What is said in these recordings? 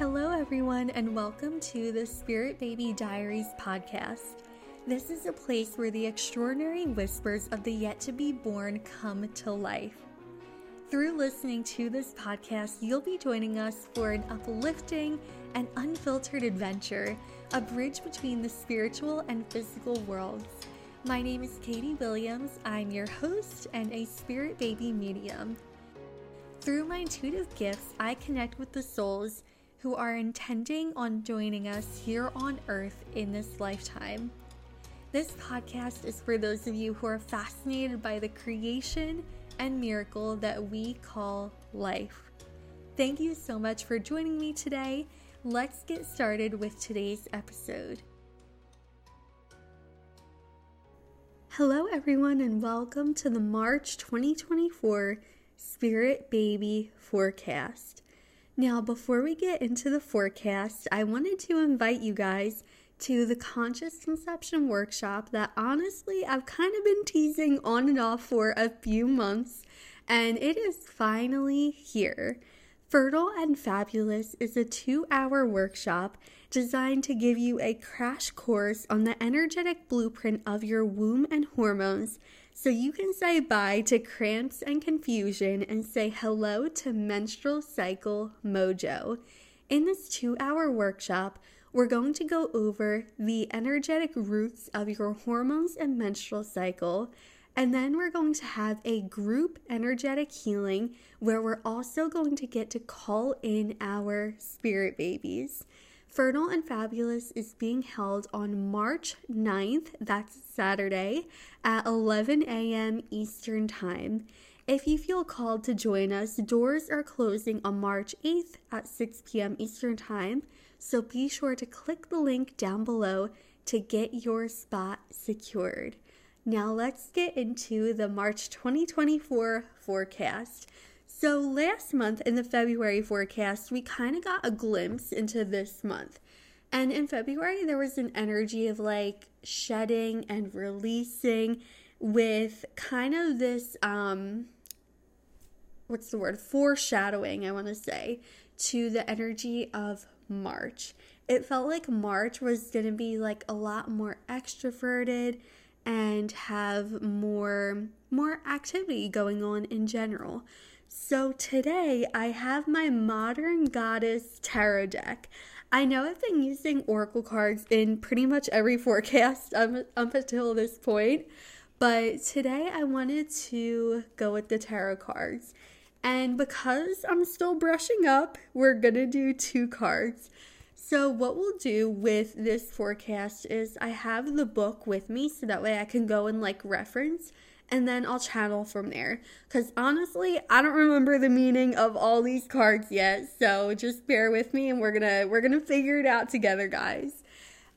Hello everyone, and welcome to the Spirit Baby Diaries podcast. This is a place where the extraordinary whispers of the yet-to-be-born come to life. Through listening to this podcast, you'll be joining us for an uplifting and unfiltered adventure, a bridge between the spiritual and physical worlds. My name is Katie Williams. I'm your host and a Spirit Baby medium. Through my intuitive gifts, I connect with the souls who are intending on joining us here on Earth in this lifetime. This podcast is for those of you who are fascinated by the creation and miracle that we call life. Thank you so much for joining me today. Let's get started with today's episode. Hello everyone, and welcome to the March 2024 Spirit Baby Forecast. Now, before we get into the forecast, I wanted to invite you guys to the Conscious Conception Workshop that honestly I've kind of been teasing on and off for a few months, and it is finally here. Fertile and Fabulous is a 2-hour workshop designed to give you a crash course on the energetic blueprint of your womb and hormones, so you can say bye to cramps and confusion and say hello to menstrual cycle mojo. In this 2-hour workshop, we're going to go over the energetic roots of your hormones and menstrual cycle, and then we're going to have a group energetic healing where we're also going to get to call in our spirit babies. Fertile and Fabulous is being held on March 9th, that's Saturday, at 11 a.m. Eastern Time. If you feel called to join us, doors are closing on March 8th at 6 p.m. Eastern Time, so be sure to click the link down below to get your spot secured. Now let's get into the March 2024 forecast. So last month in the February forecast, we kind of got a glimpse into this month. And in February, there was an energy of like shedding and releasing with kind of this, foreshadowing, I want to say, to the energy of March. It felt like March was going to be like a lot more extroverted and have more activity going on in general. So today I have my Modern Goddess Tarot deck. I know I've been using oracle cards in pretty much every forecast up until this point, but today I wanted to go with the tarot cards. And because I'm still brushing up, we're gonna do 2 cards. So what we'll do with this forecast is I have the book with me so that way I can go and like reference, and then I'll channel from there. Because honestly, I don't remember the meaning of all these cards yet, so just bear with me and we're gonna figure it out together, guys.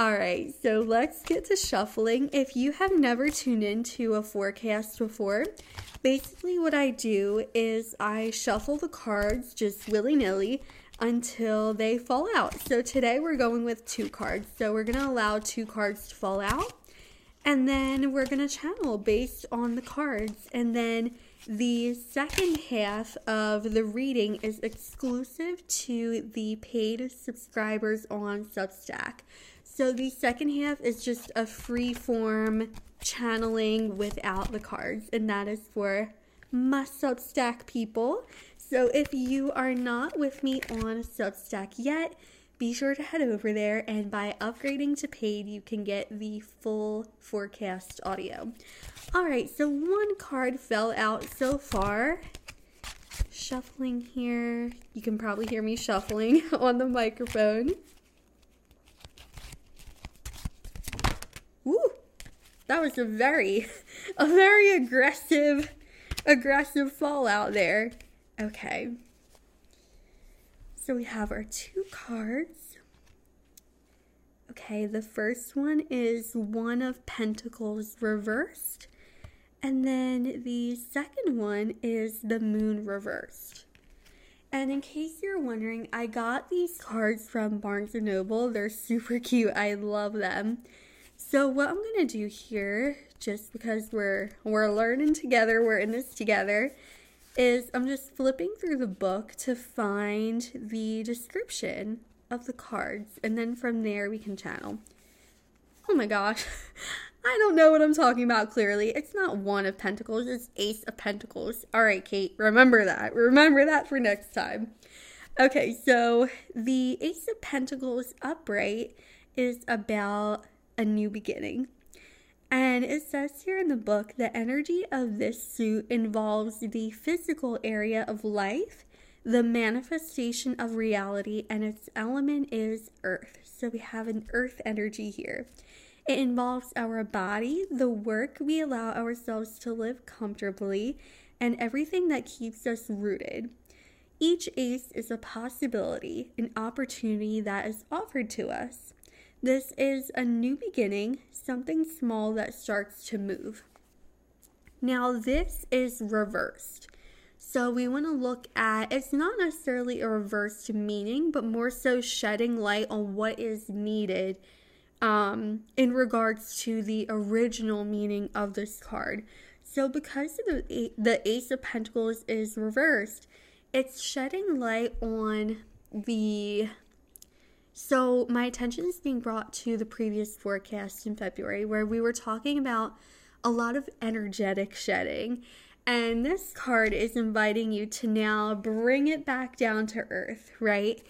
Alright, so let's get to shuffling. If you have never tuned into a forecast before, basically what I do is I shuffle the cards just willy-nilly until they fall out. So today we're going with 2 cards. So we're going to allow 2 cards to fall out, and then we're going to channel based on the cards. And then the second half of the reading is exclusive to the paid subscribers on Substack. So the second half is just a free-form channeling without the cards, and that is for my Substack people. So if you are not with me on Substack yet, be sure to head over there, and by upgrading to paid, you can get the full forecast audio. Alright, so 1 card fell out so far. Shuffling here. You can probably hear me shuffling on the microphone. Woo! That was a very aggressive fallout there. Okay. So we have our 2 cards. Okay, the first one is 1 of Pentacles reversed. And then the second one is the Moon reversed. And in case you're wondering, I got these cards from Barnes & Noble. They're super cute. I love them. So what I'm going to do here, just because we're learning together, we're in this together, is I'm just flipping through the book to find the description of the cards, and then from there we can channel. Oh my gosh, I don't know what I'm talking about clearly. It's not one of pentacles, it's ace of pentacles. All right, Kate, remember that. Remember that for next time. Okay, so the ace of pentacles upright is about a new beginning. And it says here in the book, the energy of this suit involves the physical area of life, the manifestation of reality, and its element is earth. So we have an earth energy here. It involves our body, the work we allow ourselves to live comfortably, and everything that keeps us rooted. Each ace is a possibility, an opportunity that is offered to us. This is a new beginning, something small that starts to move. Now this is reversed. So we want to look at, it's not necessarily a reversed meaning, but more so shedding light on what is needed in regards to the original meaning of this card. So because the Ace of Pentacles is reversed, it's shedding light on the... So my attention is being brought to the previous forecast in February where we were talking about a lot of energetic shedding. And this card is inviting you to now bring it back down to earth, right?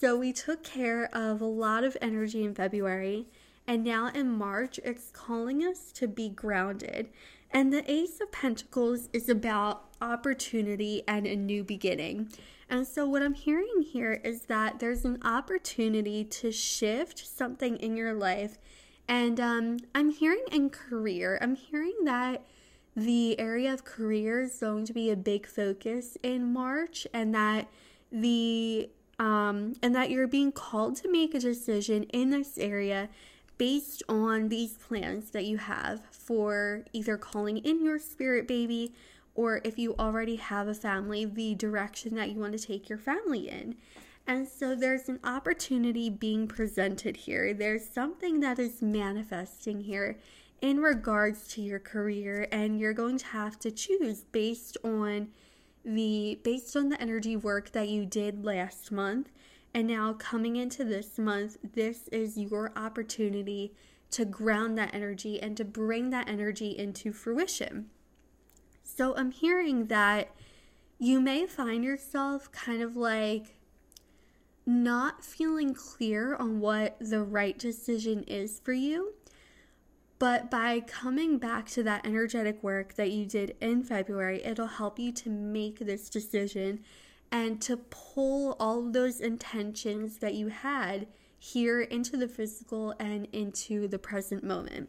So we took care of a lot of energy in February. And now in March, it's calling us to be grounded. And the Ace of Pentacles is about opportunity and a new beginning. And so what I'm hearing here is that there's an opportunity to shift something in your life. And I'm hearing in career, I'm hearing that the area of career is going to be a big focus in March, and that that you're being called to make a decision in this area based on these plans that you have for either calling in your spirit baby, or if you already have a family, the direction that you want to take your family in. And so there's an opportunity being presented here. There's something that is manifesting here in regards to your career, and you're going to have to choose based on the energy work that you did last month. And now coming into this month, this is your opportunity to ground that energy and to bring that energy into fruition. So I'm hearing that you may find yourself kind of like not feeling clear on what the right decision is for you. But by coming back to that energetic work that you did in February, it'll help you to make this decision and to pull all of those intentions that you had here into the physical and into the present moment.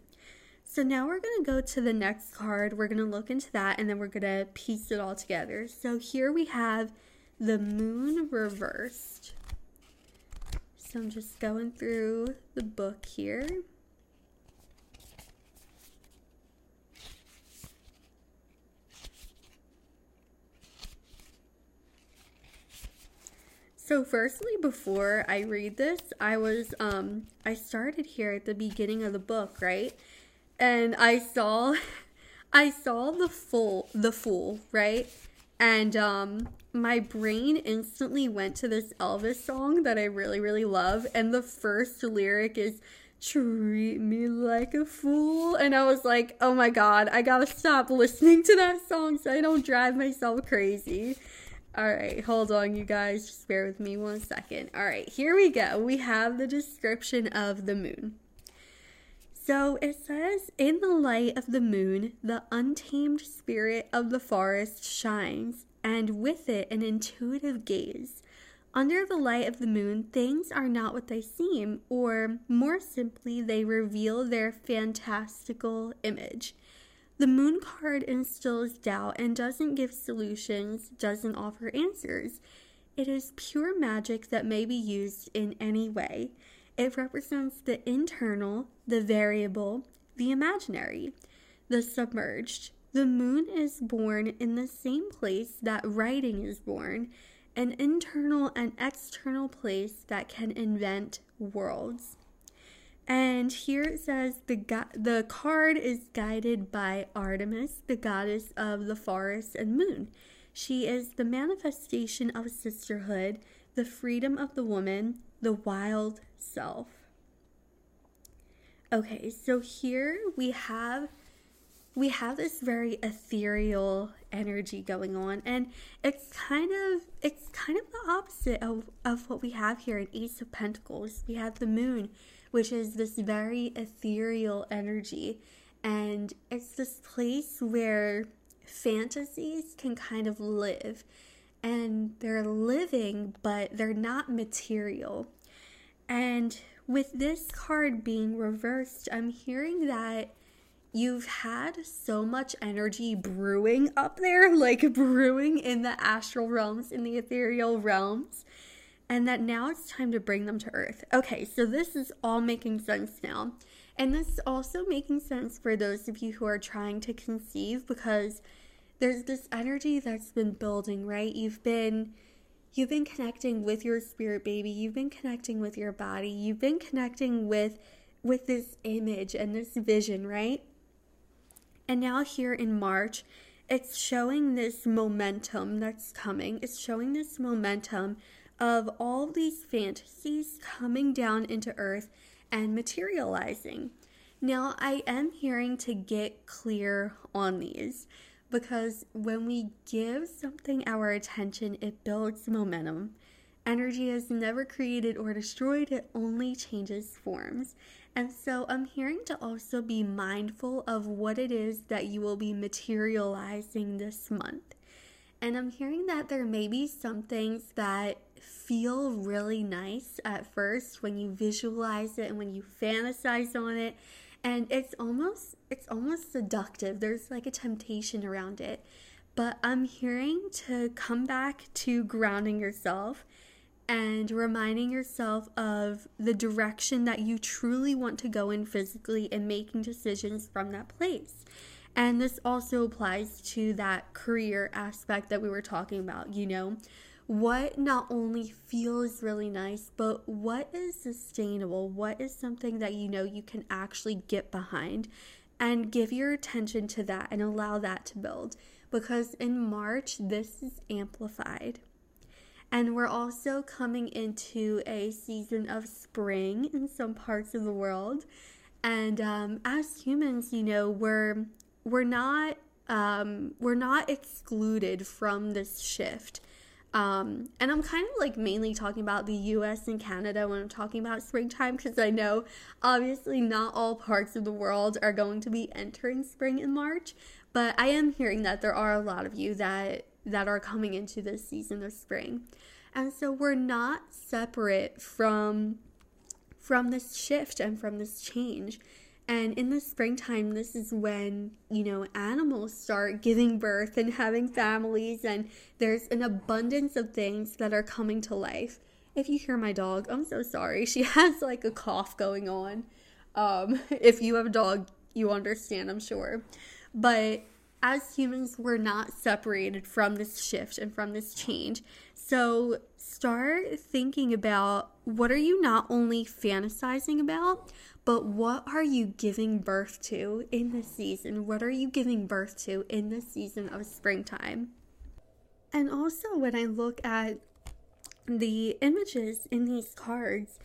So now we're going to go to the next card. We're going to look into that, and then we're going to piece it all together. So here we have the moon reversed. So I'm just going through the book here. So firstly, before I read this, I was, I started here at the beginning of the book, right? And I saw the fool, right? And my brain instantly went to this Elvis song that I really, really love. And the first lyric is, "Treat me like a fool." And I was like, oh my God, I gotta stop listening to that song so I don't drive myself crazy. All right, hold on, you guys. Just bear with me one second. All right, here we go. We have the description of the moon. So it says, in the light of the moon, the untamed spirit of the forest shines, and with it an intuitive gaze. Under the light of the moon, things are not what they seem, or more simply, they reveal their fantastical image. The moon card instills doubt and doesn't give solutions, doesn't offer answers. It is pure magic that may be used in any way. It represents the internal, the variable, the imaginary, the submerged. The moon is born in the same place that writing is born, an internal and external place that can invent worlds. And here it says the card is guided by Artemis, the goddess of the forest and moon. She is the manifestation of sisterhood, the freedom of the woman, the wild self. Okay, so here we have this very ethereal energy going on, and it's kind of the opposite of what we have here in Ace of Pentacles. We have the moon, which is this very ethereal energy, and it's this place where fantasies can kind of live, and they're living, but they're not material. And with this card being reversed, I'm hearing that you've had so much energy brewing up there, like brewing in the astral realms, in the ethereal realms, and that now it's time to bring them to earth. Okay, so this is all making sense now. And this is also making sense for those of you who are trying to conceive, because there's this energy that's been building, right? You've been connecting with your spirit baby. You've been connecting with your body. You've been connecting with this image and this vision, right? And now here in March, it's showing this momentum that's coming. It's showing this momentum of all these fantasies coming down into earth and materializing. Now, I am hearing to get clear on these, because when we give something our attention, it builds momentum. Energy is never created or destroyed, it only changes forms. And so I'm hearing to also be mindful of what it is that you will be materializing this month. And I'm hearing that there may be some things that feel really nice at first when you visualize it and when you fantasize on it, and it's almost seductive. There's like a temptation around it, but I'm hearing to come back to grounding yourself and reminding yourself of the direction that you truly want to go in physically and making decisions from that place. And this also applies to that career aspect that we were talking about, you know, what not only feels really nice, but what is sustainable? What is something that you know you can actually get behind, and give your attention to that and allow that to build, because in March, this is amplified. And we're also coming into a season of spring in some parts of the world. And as humans, you know, we're not excluded from this shift. And I'm kind of like mainly talking about the US and Canada when I'm talking about springtime, because I know obviously not all parts of the world are going to be entering spring in March, but I am hearing that there are a lot of you that are coming into this season of spring. And so we're not separate from this shift and from this change. And in the springtime, this is when, you know, animals start giving birth and having families, and there's an abundance of things that are coming to life. If you hear my dog, I'm so sorry. She has like a cough going on. If you have a dog, you understand, I'm sure. But as humans, we're not separated from this shift and from this change. So start thinking about, what are you not only fantasizing about, but what are you giving birth to in this season? What are you giving birth to in this season of springtime? And also, when I look at the images in these cards,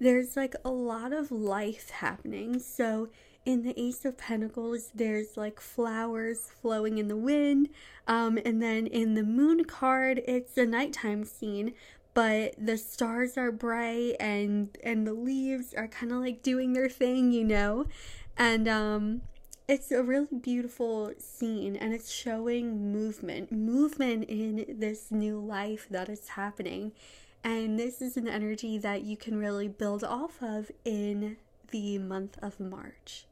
there's like a lot of life happening. So in the Ace of Pentacles, there's like flowers flowing in the wind. And then in the Moon card, it's a nighttime scene, but the stars are bright and the leaves are kind of like doing their thing, you know? And it's a really beautiful scene, and it's showing movement in this new life that is happening. And this is an energy that you can really build off of in the month of March.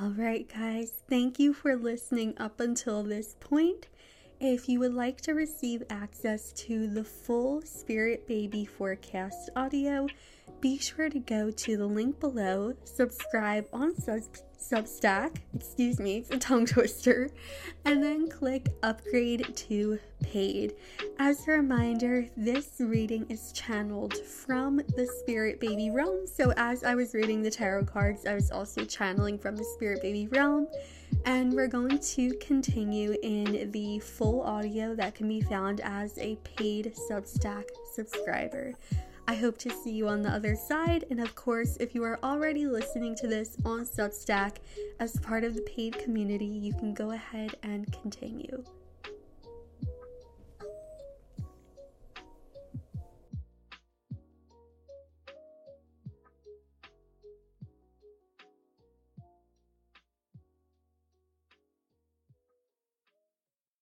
All right, guys, thank you for listening up until this point. If you would like to receive access to the full Spirit Baby Forecast audio, be sure to go to the link below, subscribe on Substack, excuse me, it's a tongue twister, and then click upgrade to paid. As a reminder, this reading is channeled from the Spirit Baby realm. So as I was reading the tarot cards, I was also channeling from the Spirit Baby realm, and we're going to continue in the full audio that can be found as a paid Substack subscriber. I hope to see you on the other side, and of course, if you are already listening to this on Substack as part of the paid community, you can go ahead and continue.